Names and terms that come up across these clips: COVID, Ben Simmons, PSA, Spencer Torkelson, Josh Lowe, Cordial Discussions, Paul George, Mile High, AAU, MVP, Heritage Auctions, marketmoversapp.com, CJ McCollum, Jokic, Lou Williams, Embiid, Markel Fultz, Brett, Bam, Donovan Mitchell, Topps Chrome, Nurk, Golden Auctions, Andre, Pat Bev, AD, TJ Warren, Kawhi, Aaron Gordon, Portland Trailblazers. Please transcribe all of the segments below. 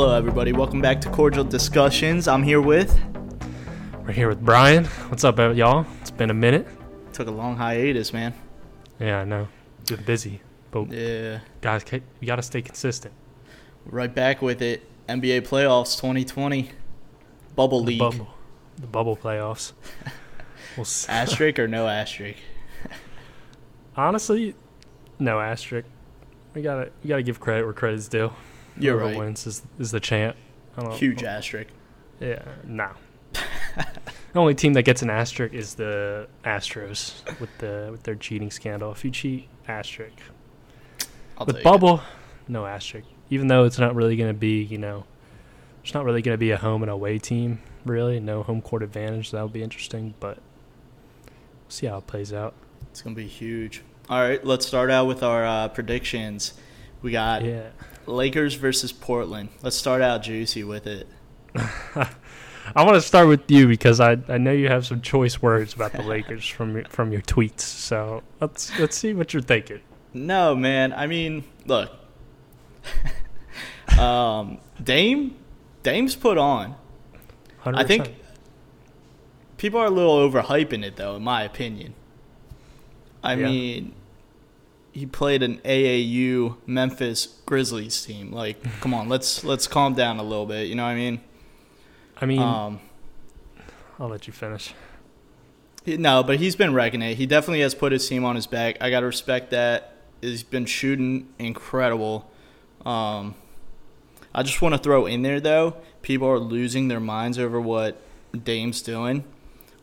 Hello, everybody. Welcome back to Cordial Discussions. I'm here with... We're here with Brian. What's up, y'all? It's been a minute. Took a long hiatus, man. Yeah, I know. It's been busy. But yeah, guys, you got to stay consistent. Right back with it. NBA playoffs 2020. Bubble league. The bubble playoffs. We'll see. Asterisk or no asterisk? Honestly, no asterisk. We gotta give credit where credit's due. You're right. Whoever wins is the champ. Huge asterisk. Yeah, no. The only team that gets an asterisk is the Astros with their cheating scandal. If you cheat, asterisk. With bubble, no asterisk. Even though it's not really going to be, it's not really going to be a home and away team, really. No home court advantage. That would be interesting, but we'll see how it plays out. It's going to be huge. All right, let's start out with our predictions. We got Lakers versus Portland. Let's start out juicy with it. I want to start with you because I know you have some choice words about the Lakers from your tweets. So let's see what you're thinking. No, man. I mean, look. Dame's put on. 100%. I think people are a little overhyping it, though, in my opinion. I mean, he played an AAU Memphis Grizzlies team. Like, come on, let's calm down a little bit. You know what I mean? I'll let you finish. No, but he's been wrecking it. He definitely has put his team on his back. I got to respect that. He's been shooting incredible. I just want to throw in there, though, people are losing their minds over what Dame's doing.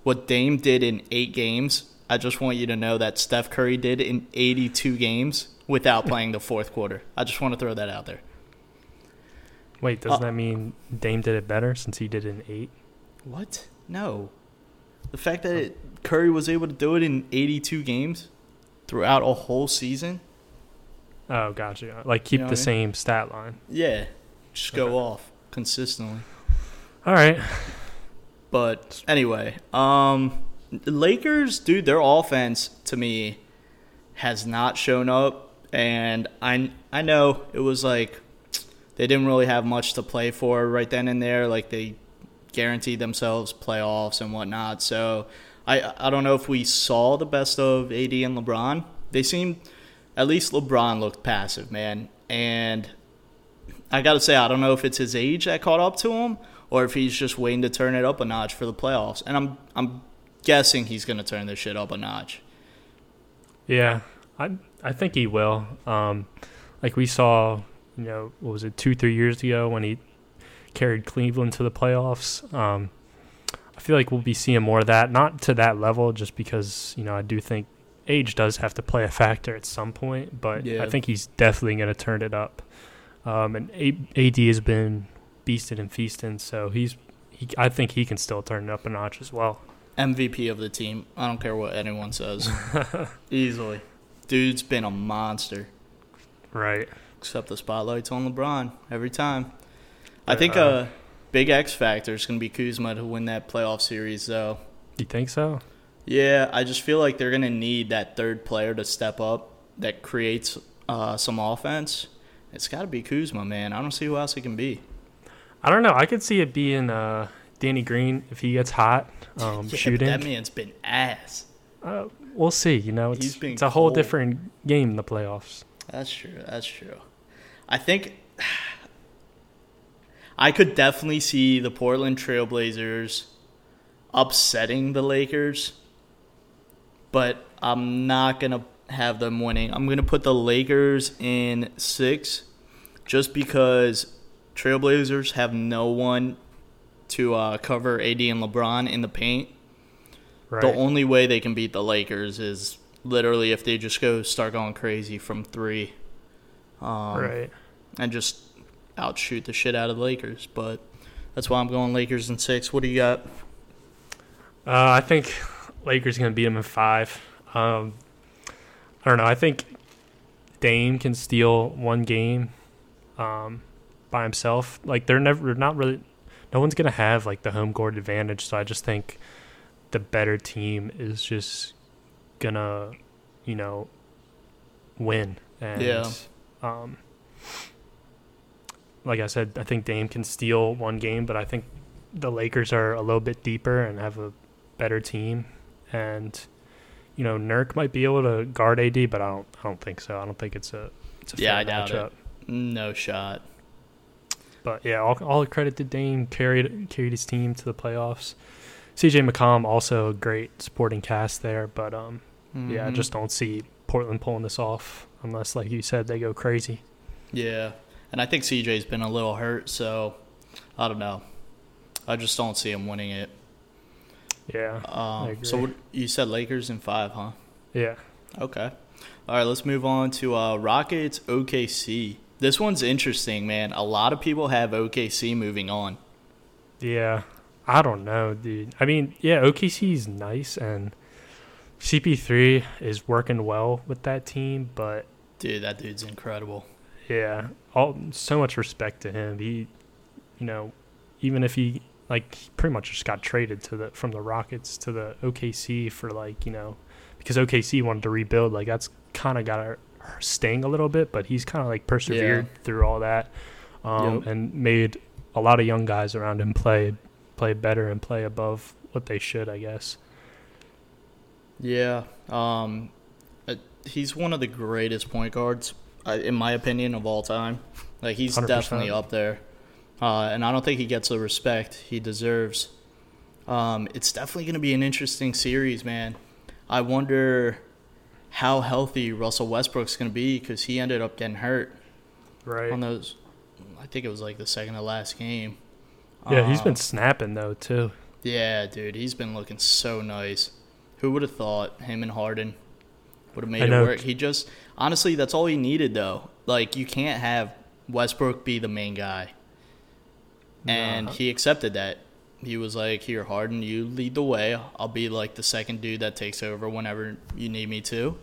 What Dame did in 8 games, I just want you to know that Steph Curry did in 82 games without playing the fourth quarter. I just want to throw that out there. Wait, doesn't that mean Dame did it better since he did it in 8? What? No. The fact that Curry was able to do it in 82 games throughout a whole season. Oh, gotcha. Like, keep the same stat line. Yeah. Just go off consistently. All right. But anyway, the Lakers, dude, their offense, to me, has not shown up. And I know it was like they didn't really have much to play for right then and there. Like, they guaranteed themselves playoffs and whatnot. So I don't know if we saw the best of AD and LeBron. They seemed, at least LeBron looked passive, man. And I got to say, I don't know if it's his age that caught up to him or if he's just waiting to turn it up a notch for the playoffs. And I'm guessing he's going to turn this shit up a notch. Yeah, I think he will. Like we saw, 2-3 years ago when he carried Cleveland to the playoffs. I feel like we'll be seeing more of that, not to that level, just because I do think age does have to play a factor at some point, but yeah. I think he's definitely going to turn it up. And AD has been beasted and feasting, so I think he can still turn it up a notch as well. MVP of the team. I don't care what anyone says. Easily. Dude's been a monster. Right. Except the spotlight's on LeBron every time. I think a big X factor is going to be Kuzma to win that playoff series, though. You think so? Yeah, I just feel like they're going to need that third player to step up that creates some offense. It's got to be Kuzma, man. I don't see who else it can be. I don't know. I could see it being Danny Green if he gets hot shooting. That man's been ass. We'll see. It's a whole different game in the playoffs. That's true. I think I could definitely see the Portland Trailblazers upsetting the Lakers, but I'm not going to have them winning. I'm going to put the Lakers in 6 just because Trailblazers have no one to cover AD and LeBron in the paint. Right. The only way they can beat the Lakers is literally if they just start going crazy from 3 and just outshoot the shit out of the Lakers. But that's why I'm going Lakers in 6. What do you got? I think Lakers going to beat them in 5. I don't know. I think Dame can steal one game by himself. Like, no one's going to have, like, the home court advantage. So I just think the better team is just going to, win. And Like I said, I think Dame can steal one game, but I think the Lakers are a little bit deeper and have a better team. And, you know, Nurk might be able to guard AD, but I don't think so. I don't think it's a fair matchup. Yeah, I doubt it. No shot. But, yeah, all credit to Dame. Carried his team to the playoffs. CJ McCollum, also a great supporting cast there. But, yeah, I just don't see Portland pulling this off unless, like you said, they go crazy. Yeah, and I think CJ's been a little hurt, so I don't know. I just don't see him winning it. Yeah, I agree. So you said Lakers in 5, huh? Yeah. Okay. All right, let's move on to Rockets, OKC. This one's interesting, man. A lot of people have OKC moving on. Yeah, I don't know, dude. I mean, yeah, OKC's nice, and CP3 is working well with that team, but... Dude, that dude's incredible. Yeah, so much respect to him. He, you know, even if he, like, pretty much just got traded from the Rockets to the OKC for, like, you know, because OKC wanted to rebuild. Like, that's kind of got to sting a little bit, but he's kind of, like, persevered through all that and made a lot of young guys around him play better and play above what they should, I guess. Yeah. He's one of the greatest point guards, in my opinion, of all time. Like, he's 100%. Definitely up there. And I don't think he gets the respect he deserves. It's definitely going to be an interesting series, man. I wonder how healthy Russell Westbrook's going to be because he ended up getting hurt. Right. On those, I think it was like the second to last game. Yeah, he's been snapping, though, too. Yeah, dude, he's been looking so nice. Who would have thought him and Harden would have made it work? He just... Honestly, that's all he needed, though. Like, you can't have Westbrook be the main guy. And he accepted that. He was like, here, Harden, you lead the way. I'll be, like, the second dude that takes over whenever you need me to.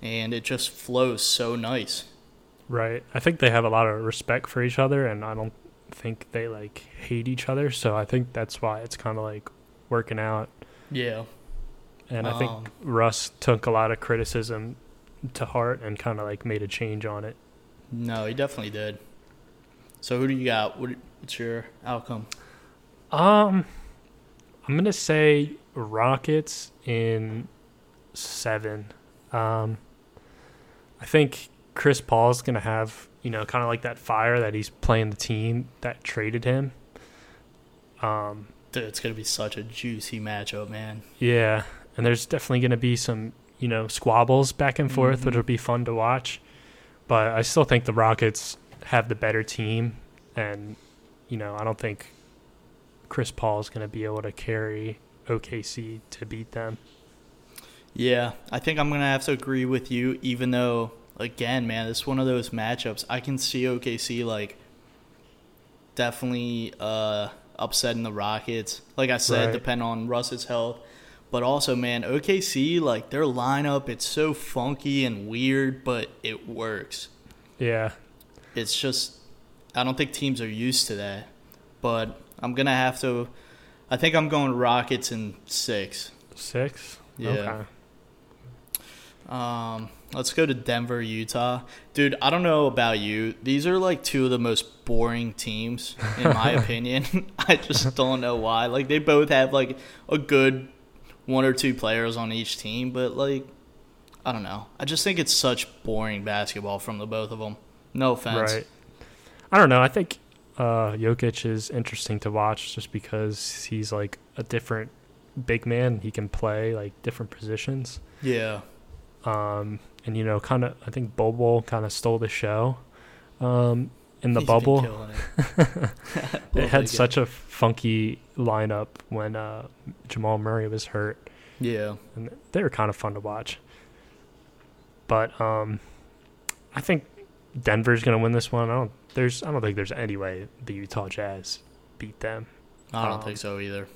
And it just flows so nice. Right. I think they have a lot of respect for each other, and I don't think they, like, hate each other. So I think that's why it's kind of, like, working out. Yeah. And I think Russ took a lot of criticism to heart and kind of like made a change on it. No, he definitely did. So who do you got? What's your outcome? I'm gonna say Rockets in 7. I think Chris Paul's gonna have, you know, kind of like that fire that he's playing the team that traded him. Dude, it's gonna be such a juicy matchup, man. Yeah, and there's definitely gonna be some, you know, squabbles back and forth, which will be fun to watch. But I still think the Rockets have the better team. And, you know, I don't think Chris Paul is going to be able to carry OKC to beat them. Yeah, I think I'm going to have to agree with you, even though, again, man, it's one of those matchups. I can see OKC, like, definitely upsetting the Rockets. Like I said, depending on Russ's health. But also, man, OKC, like, their lineup, it's so funky and weird, but it works. Yeah. It's just, I don't think teams are used to that. But I'm going to have to, I think I'm going Rockets in 6. 6? Yeah. Okay. Let's go to Denver, Utah. Dude, I don't know about you. These are, like, two of the most boring teams, in my opinion. I just don't know why. Like, they both have, like, a good one or two players on each team, but, like, I don't know. I just think it's such boring basketball from the both of them. No offense. Right. I don't know. I think Jokic is interesting to watch just because he's, like, a different big man. He can play, like, different positions. Yeah. And, you know, kind of – I think Bobo kind of stole the show in the bubble. It had such a funky lineup when Jamal Murray was hurt. Yeah. And they were kind of fun to watch. But I think Denver's going to win this one. I don't think there's any way the Utah Jazz beat them. I don't think so either.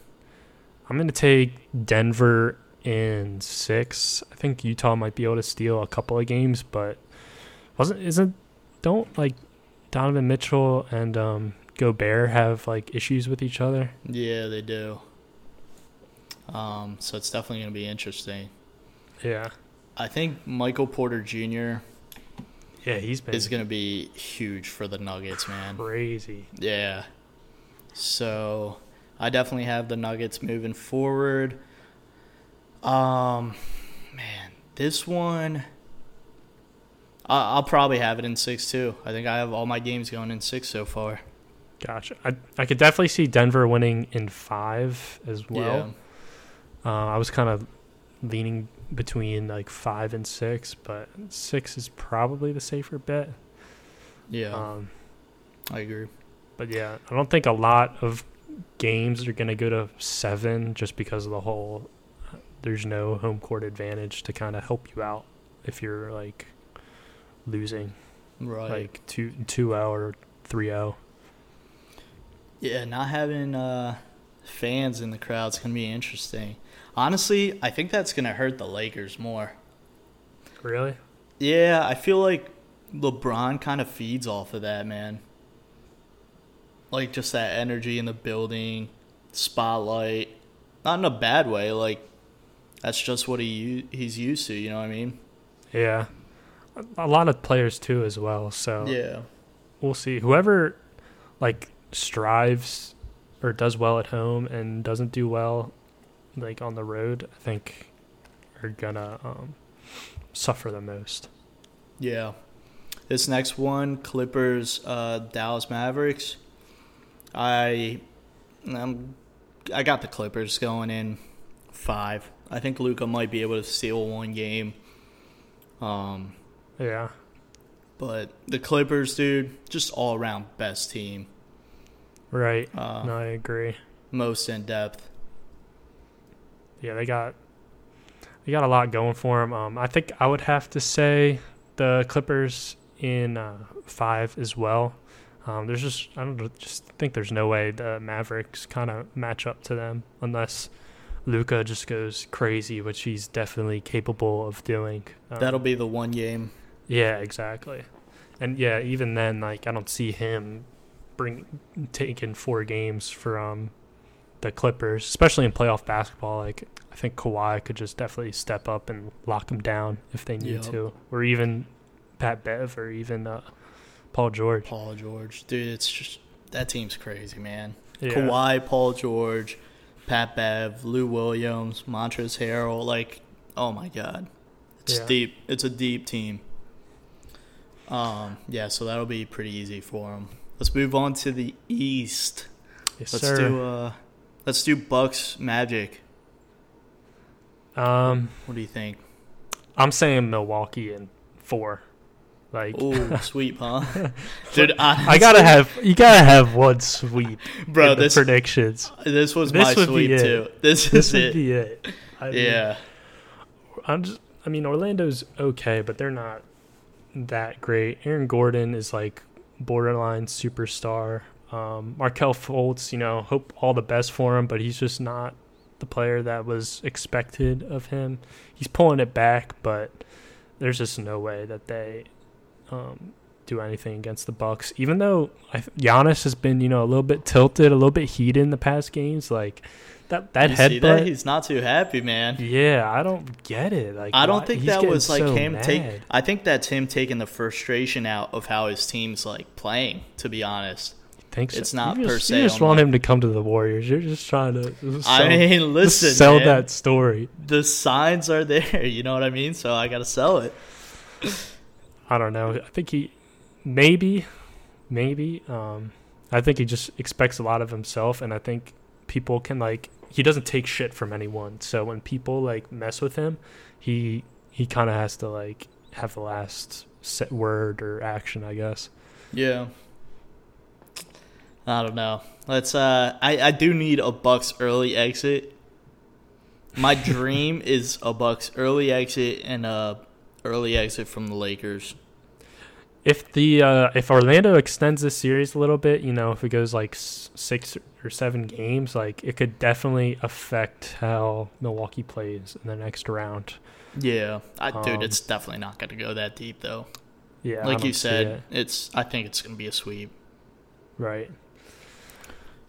I'm going to take Denver in 6. I think Utah might be able to steal a couple of games, but don't like Donovan Mitchell and Gobert have, like, issues with each other? Yeah, they do. So it's definitely going to be interesting. Yeah. I think Michael Porter Jr., Yeah, he's been. Is going to be huge for the Nuggets, man. Crazy. Yeah. So I definitely have the Nuggets moving forward. Man, this one, I'll probably have it in 6 too. I think I have all my games going in 6 so far. Gotcha. I could definitely see Denver winning in 5 as well. Yeah. I was kind of leaning between like 5 and 6, but 6 is probably the safer bet. Yeah, I agree. But yeah, I don't think a lot of games are going to go to 7 just because of the whole there's no home court advantage to kind of help you out if you're like losing, right? Like 2-0 or 3-0. Yeah, not having fans in the crowd's going to be interesting. Honestly, I think that's going to hurt the Lakers more. Really? Yeah, I feel like LeBron kind of feeds off of that, man. Like, just that energy in the building, spotlight. Not in a bad way. Like, that's just what he's used to, you know what I mean? Yeah. A lot of players, too, as well. So, yeah. We'll see. Whoever, like, strives or does well at home and doesn't do well like on the road, I think are gonna suffer the most. Yeah. This next one, Clippers, Dallas Mavericks. I got the Clippers going in 5. I think Luka might be able to steal one game. Yeah. But the Clippers, dude, just all around best team. Right. No, I agree. Most in depth. Yeah, they got a lot going for them. I think I would have to say the Clippers in 5 as well. I think there's no way the Mavericks kind of match up to them unless Luka just goes crazy, which he's definitely capable of doing. That'll be the one game. Yeah, exactly. And yeah, even then, like, I don't see him taking 4 games from the Clippers, especially in playoff basketball. Like, I think Kawhi could just definitely step up and lock them down if they need to, or even Pat Bev, or even Paul George. Paul George, dude, it's just that team's crazy, man. Yeah. Kawhi, Paul George, Pat Bev, Lou Williams, Montrezl Harrell, like, oh my God, it's deep. It's a deep team. Yeah, so that'll be pretty easy for them. Let's move on to the East. Yes, let's do. Let's do Bucks Magic. What do you think? I'm saying Milwaukee in 4. Like, ooh, sweep, huh? Dude, honestly, you gotta have one sweep. Bro, this predictions. This was my sweep too. This would be it. I mean, Orlando's okay, but they're not that great. Aaron Gordon is like borderline superstar. Markel Fultz, you know, hope all the best for him, but he's just not the player that was expected of him. He's pulling it back, but there's just no way that they do anything against the Bucks. Even though Giannis has been, you know, a little bit tilted, a little bit heated in the past games, like that headbutt. That? He's not too happy, man. Yeah, I don't get it. Like, I don't think that was like so him. I think that's him taking the frustration out of how his team's like playing. To be honest. Think so. It's not per se. You just want him to come to the Warriors. You're just trying to sell that story. The signs are there. You know what I mean? So I got to sell it. I don't know. I think he maybe. I think he just expects a lot of himself. And I think people can, like, he doesn't take shit from anyone. So when people, like, mess with him, he kind of has to, like, have the last set word or action, I guess. Yeah. I don't know. Let's. I do need a Bucks early exit. My dream is a Bucks early exit and a early exit from the Lakers. If the if Orlando extends this series a little bit, you know, if it goes like 6 or 7 games, like, it could definitely affect how Milwaukee plays in the next round. Yeah, dude, it's definitely not going to go that deep though. Yeah, like you said, it's. I think it's going to be a sweep. Right.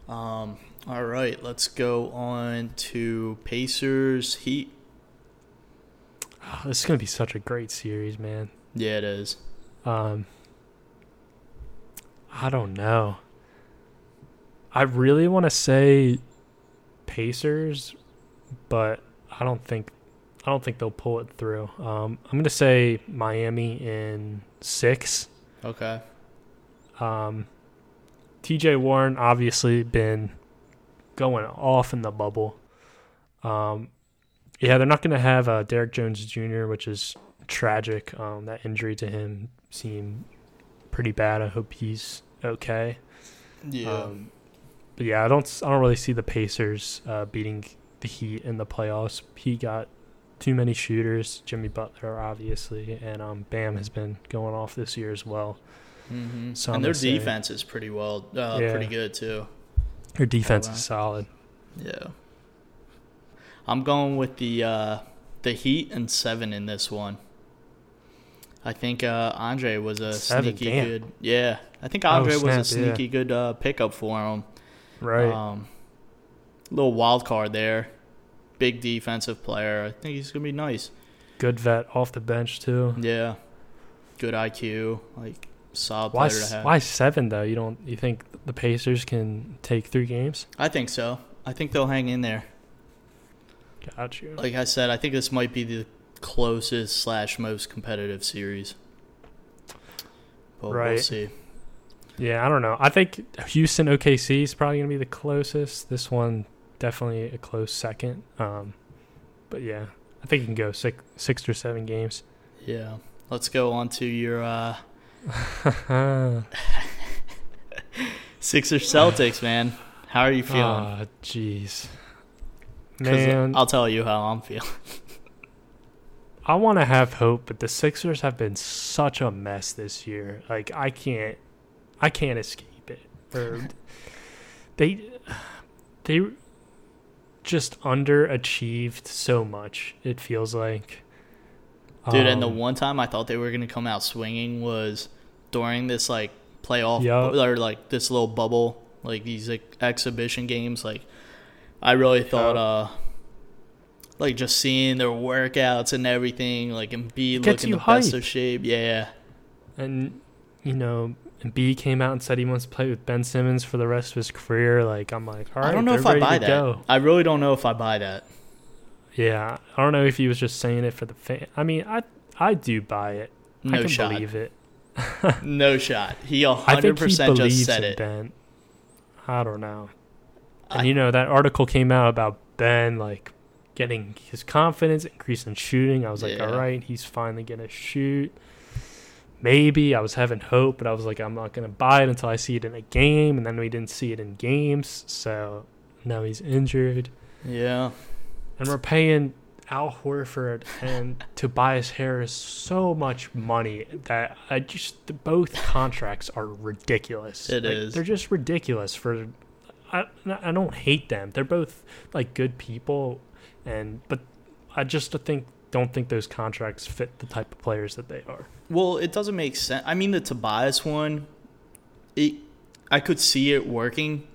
All right, let's go on to Pacers Heat. Oh, this is gonna be such a great series, man. Yeah, it is. I don't know. I really want to say Pacers, but I don't think they'll pull it through. I'm going to say Miami in 6. Okay. TJ Warren obviously been going off in the bubble. Yeah, they're not going to have Derek Jones Jr., which is tragic. That injury to him seemed pretty bad. I hope he's okay. Yeah. But yeah, I don't really see the Pacers beating the Heat in the playoffs. He got too many shooters. Jimmy Butler, obviously, and Bam has been going off this year as well. Mm-hmm. So and their defense is pretty well, pretty good too. Their defense is solid. Yeah. I'm going with the Heat and 7 in this one. I think Andre was a 7, sneaky damn. Good. Yeah, I think Andre was a sneaky good pickup for him. Right. Little wild card there. Big defensive player. I think he's gonna be nice. Good vet off the bench too. Yeah. Good IQ. Like solid player to have. Why 7 though? You think the Pacers can take 3 games? I think so. I think they'll hang in there. Got you. Like I said, I think this might be the closest / most competitive series. But we'll see. Yeah, I don't know. I think Houston OKC is probably going to be the closest. This one, definitely a close second. But yeah, I think you can go 6 or 7 games. Yeah. Let's go on to your Sixers Celtics, man. How are you feeling? Oh, jeez. Man, I'll tell you how I'm feeling. I want to have hope, but the Sixers have been such a mess this year. Like I can't escape it. Or they just underachieved so much. It feels like. Dude, and the one time I thought they were gonna come out swinging was during this like playoff or like this little bubble, like these like exhibition games, like. I really thought, like, just seeing their workouts and everything, like, Embiid looking the best of shape. Yeah. And, Embiid came out and said he wants to play with Ben Simmons for the rest of his career. Like, I'm like, all right, I don't know if I buy that. I really don't know if I buy that. Yeah. I don't know if he was just saying it for the fan. I mean, I do buy it. No I can shot. Believe it. No shot. He 100% just said it. Ben. I don't know. And, that article came out about Ben, like, getting his confidence, increase in shooting. I was like, all right, he's finally going to shoot. Maybe. I was having hope, but I was like, I'm not going to buy it until I see it in a game. And then we didn't see it in games. So now he's injured. Yeah. And we're paying Al Horford and Tobias Harris so much money that both contracts are ridiculous. It is. They're just ridiculous for... I don't hate them. They're both like good people, but I just don't think those contracts fit the type of players that they are. Well, it doesn't make sense. I mean, the Tobias one, I could see it working,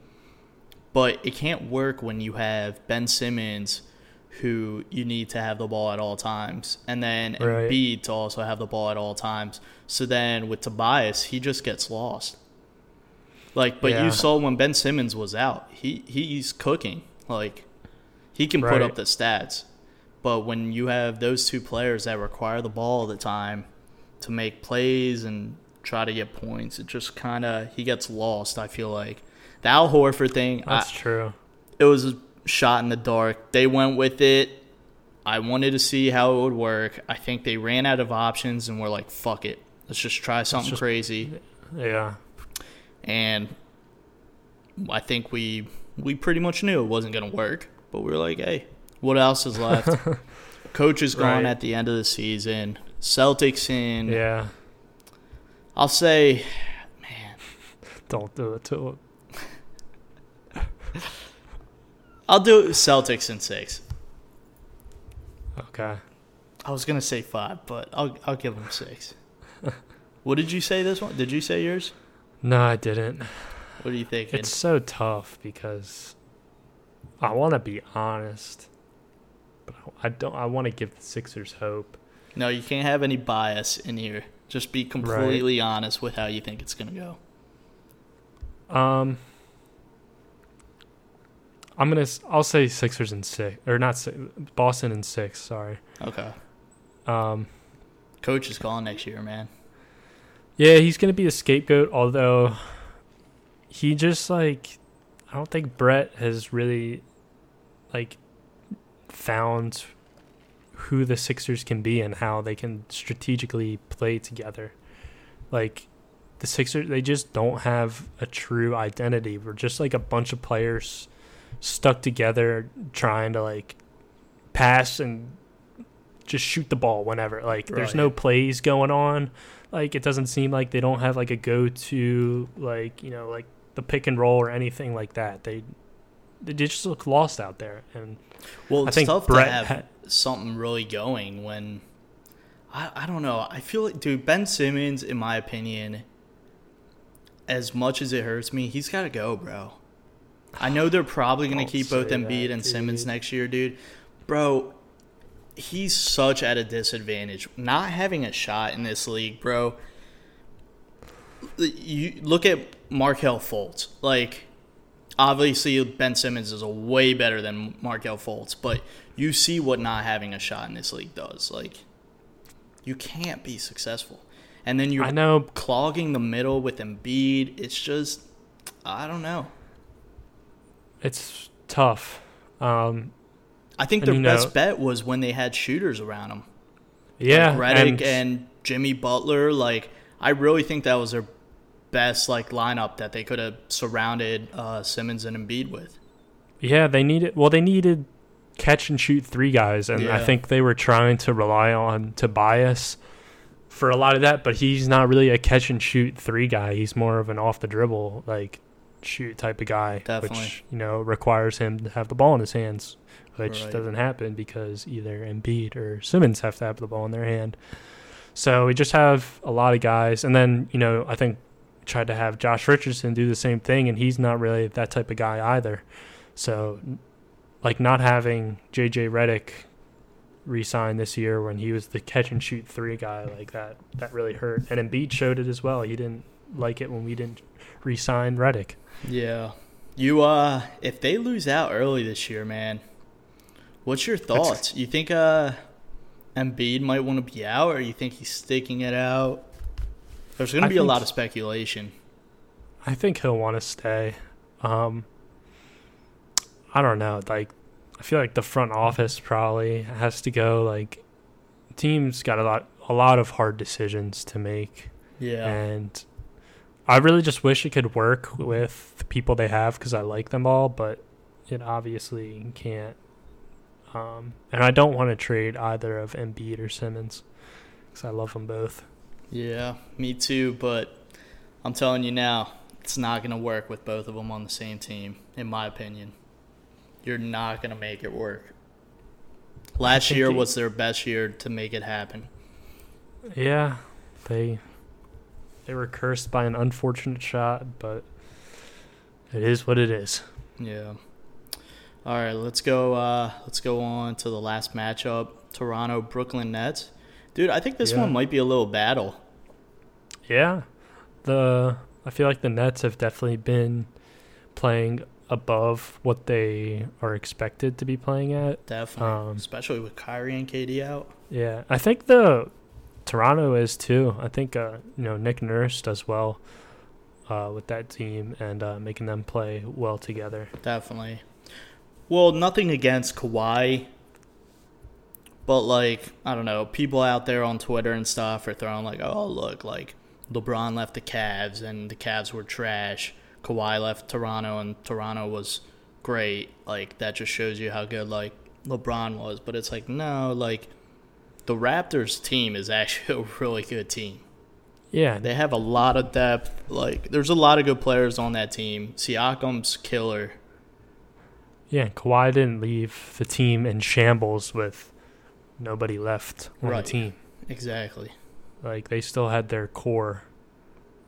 but it can't work when you have Ben Simmons, who you need to have the ball at all times, and then Embiid to also have the ball at all times. So then with Tobias, he just gets lost. Like, but you saw when Ben Simmons was out, he's cooking. Like, he can put up the stats. But when you have those two players that require the ball all the time to make plays and try to get points, it just kind of, he gets lost, I feel like. The Al Horford thing. That's true. It was a shot in the dark. They went with it. I wanted to see how it would work. I think they ran out of options and were like, fuck it. Let's just try something crazy. Yeah. And I think we pretty much knew it wasn't going to work, but we were like, hey, what else is left? Coach is gone at the end of the season. Celtics in. Yeah. I'll say, man. Don't do it to him. I'll do it with Celtics in 6. Okay. I was going to say 5, but I'll give them 6. What did you say this one? Did you say yours? No, I didn't. What are you thinking? It's so tough because I want to be honest, but I want to give the Sixers hope. No, you can't have any bias in here. Just be completely honest with how you think it's going to go. I'll say Sixers and six, or not six, Boston and six. Sorry. Okay. Coach is calling next year, man. Yeah, he's going to be a scapegoat. Although he just I don't think Brett has really found who the Sixers can be and how they can strategically play together. The Sixers, they just don't have a true identity. We're just a bunch of players stuck together trying to pass and just shoot the ball whenever. There's no plays going on. It doesn't seem like they don't have a go-to, the pick and roll or anything like that. They just look lost out there. And I think tough Brett to have something really going when I don't know. I feel like, dude, Ben Simmons, in my opinion, as much as it hurts me, he's got to go, bro. I know they're probably going to keep both Embiid and Simmons next year, dude. Bro, he's such at a disadvantage. Not having a shot in this league, bro. You look at Markel Fultz. Obviously, Ben Simmons is way better than Markel Fultz, but you see what not having a shot in this league does. You can't be successful. And then you're clogging the middle with Embiid. It's just, I don't know. It's tough. I think their best bet was when they had shooters around them. Yeah. Redick and Jimmy Butler. I really think that was their best lineup that they could have surrounded Simmons and Embiid with. Yeah, they needed catch and shoot three guys, and yeah. I think they were trying to rely on Tobias for a lot of that, but he's not really a catch and shoot three guy. He's more of an off the dribble shoot type of guy. Definitely. Which requires him to have the ball in his hands, which doesn't happen because either Embiid or Simmons have to have the ball in their hand. So we just have a lot of guys, and then I think tried to have Josh Richardson do the same thing, and he's not really that type of guy either. So not having JJ Redick re-sign this year when he was the catch and shoot three guy, that really hurt. And Embiid showed it as well. He didn't like it when we didn't re-sign Redick. Yeah. You if they lose out early this year, man, what's your thoughts? You think Embiid might want to be out, or you think he's sticking it out? There's going to be a lot of speculation. I think he'll want to stay. I don't know. I feel like the front office probably has to go. Teams got a lot of hard decisions to make. Yeah. And I really just wish it could work with the people they have because I like them all, but it obviously can't. And I don't want to trade either of Embiid or Simmons because I love them both. Yeah, me too, but I'm telling you now, it's not going to work with both of them on the same team, in my opinion. You're not going to make it work. Last year was their best year to make it happen. Yeah, they were cursed by an unfortunate shot, but it is what it is. Yeah. All right, let's go on to the last matchup, Toronto Brooklyn Nets. Dude, I think this one might be a little battle. Yeah. I feel like the Nets have definitely been playing above what they are expected to be playing at. Definitely. Especially with Kyrie and KD out. Yeah. I think the Toronto is too. I think Nick Nurse does well with that team and making them play well together. Definitely. Well, nothing against Kawhi. But, I don't know, people out there on Twitter and stuff are throwing, oh, look, LeBron left the Cavs and the Cavs were trash. Kawhi left Toronto and Toronto was great. That just shows you how good, LeBron was. But it's no, the Raptors team is actually a really good team. Yeah. They have a lot of depth. There's a lot of good players on that team. Siakam's killer. Yeah, Kawhi didn't leave the team in shambles with nobody left on the team. Exactly. They still had their core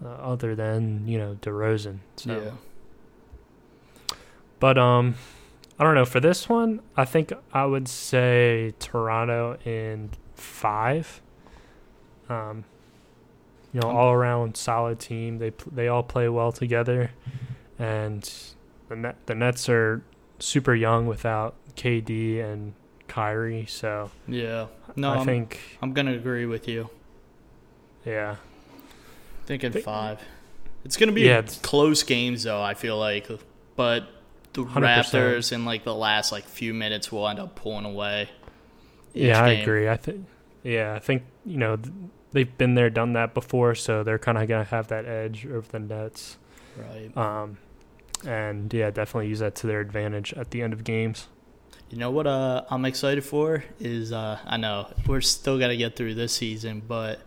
other than, DeRozan. So. Yeah. But, I don't know. For this one, I think I would say Toronto in 5. you know, all around solid team. They all play well together, and the Nets are super young without KD and Kyrie. So yeah, no, I think I'm gonna agree with you. Yeah, I think 5. It's gonna be close games though. I feel like, but the 100%. Raptors in like the last like few minutes will end up pulling away. Yeah, I agree. I think you know they've been there, done that before, so they're kind of gonna have that edge over the Nets. Right. And yeah, definitely use that to their advantage at the end of games. You know what I'm excited for is I know we're still got to get through this season, but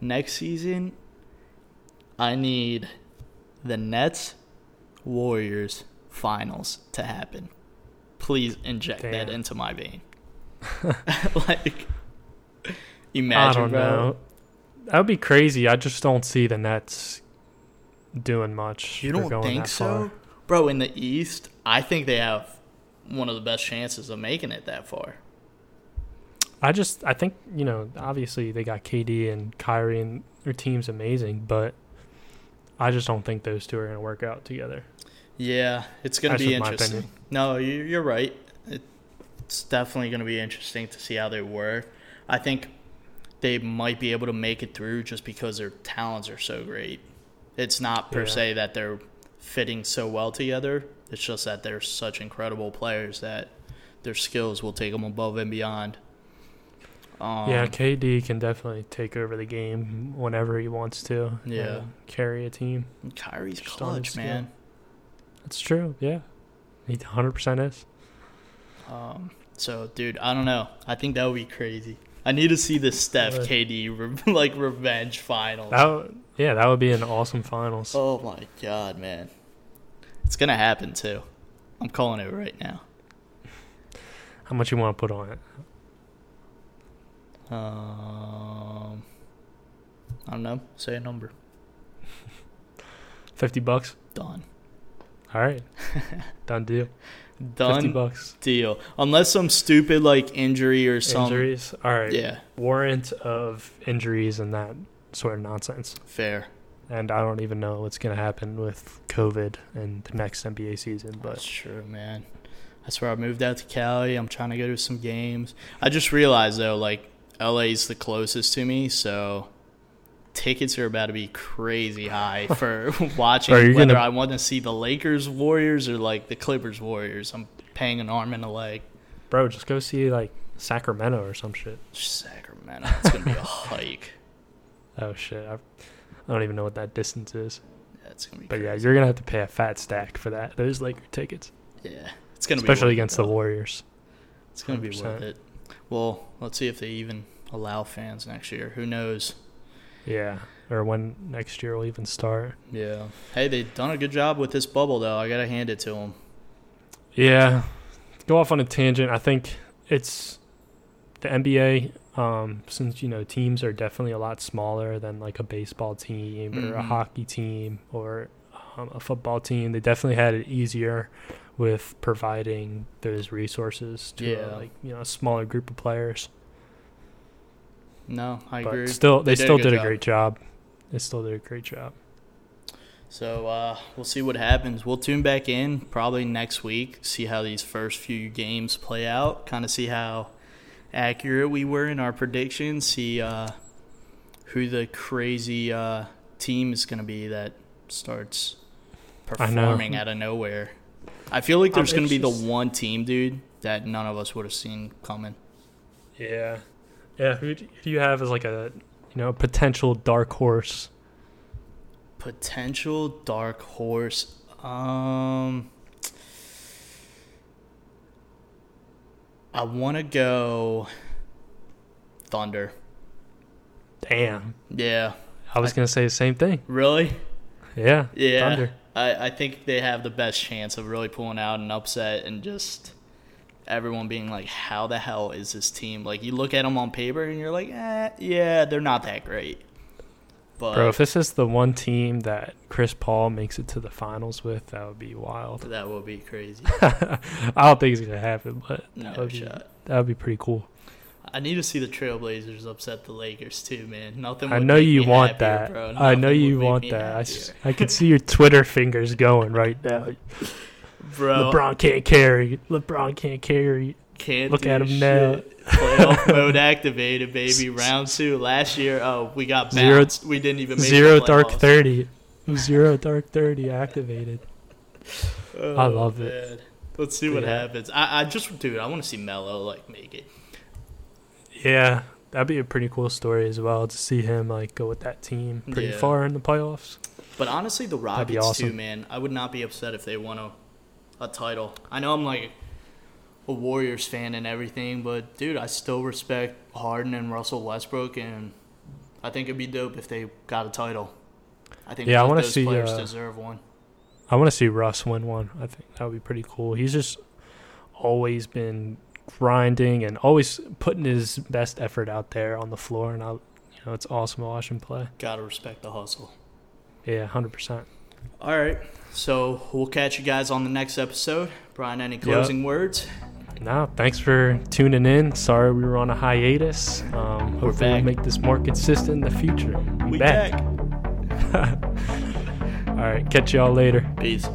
next season I need the Nets Warriors finals to happen. Please inject that into my vein. Like, imagine, I don't know. That would be crazy. I just don't see the Nets doing much. You don't think so? Far. Bro, in the East, I think they have one of the best chances of making it that far. I think, you know, obviously they got KD and Kyrie and their team's amazing, but I just don't think those two are going to work out together. Yeah, it's going to be interesting. No, you're right. It's definitely going to be interesting to see how they work. I think they might be able to make it through just because their talents are so great. It's not per se that they're fitting so well together. It's just that they're such incredible players that their skills will take them above and beyond. KD can definitely take over the game whenever he wants to. Yeah. Carry a team. And Kyrie's clutch, man. That's true, yeah. He 100% is. So, dude, I don't know. I think that would be crazy. I need to see the Steph KD revenge finals. That would be an awesome finals. Oh, my God, man. It's going to happen, too. I'm calling it right now. How much you want to put on it? I don't know. Say a number. $50? Done. All right. Done deal. Done $50. Deal. Unless some stupid, injury or something. Injuries? All right. Yeah. Warrant of injuries and that sort of nonsense. Fair. And I don't even know what's going to happen with COVID and the next NBA season. But that's true, man. That's where I moved out to Cali. I'm trying to go to some games. I just realized, though, LA's the closest to me, so tickets are about to be crazy high for watching whether I want to see the Lakers Warriors or, the Clippers Warriors. I'm paying an arm and a leg. Bro, just go see, Sacramento or some shit. Sacramento. It's going to be a hike. Oh, shit. I don't even know what that distance is. That's gonna be crazy. But yeah, you're gonna have to pay a fat stack for that. Those Laker tickets. Yeah, it's gonna be especially against the Warriors. It's gonna be worth it. Well, let's see if they even allow fans next year. Who knows? Yeah, or when next year will even start. Yeah. Hey, they've done a good job with this bubble, though. I gotta hand it to them. Yeah. Go off on a tangent. I think it's the NBA. Since, teams are definitely a lot smaller than a baseball team or a hockey team or a football team, they definitely had it easier with providing those resources to a smaller group of players. No, I agree. Still, They still did a great job. So we'll see what happens. We'll tune back in probably next week, see how these first few games play out, kind of see how accurate we were in our predictions, see who the crazy team is going to be that starts performing out of nowhere. I feel like there's going to be the one team, dude, that none of us would have seen coming. Yeah. Yeah, who do you have as a potential dark horse? Potential dark horse? I want to go Thunder. Damn. Yeah. I was going to say the same thing. Really? Yeah. Yeah. Thunder. I think they have the best chance of really pulling out an upset and just everyone being like, how the hell is this team? You look at them on paper and you're like, yeah, they're not that great. But bro, if this is the one team that Chris Paul makes it to the finals with, that would be wild. That would be crazy. I don't think it's going to happen, but that would be pretty cool. I need to see the Trailblazers upset the Lakers too, man. Nothing. I know you want that. I know you want that. I could see your Twitter fingers going right now, bro. LeBron can't carry. LebronCan't look at him shit. Now. Playoff mode activated, baby. Round two last year. Oh, we got bounced. We didn't even make zero dark 30. Zero dark 30 activated. Oh, I love man. It. Let's see what happens. I just, dude, I want to see Melo like make it. Yeah, that'd be a pretty cool story as well to see him like go with that team pretty far in the playoffs. But honestly, the Rockets awesome. Too, man. I would not be upset if they won a title. I know I'm like a Warriors fan and everything, but dude, I still respect Harden and Russell Westbrook, and I think it'd be dope if they got a title. I think I want to see players deserve one. I want to see Russ win one. I think that would be pretty cool. He's just always been grinding and always putting his best effort out there on the floor, and it's awesome to watch him play. Gotta respect the hustle. Yeah, 100%. All right, so we'll catch you guys on the next episode. Brian, any closing words? No, thanks for tuning in. Sorry we were on a hiatus. Hopefully we'll make this more consistent in the future. We back. All right, catch y'all later. Peace.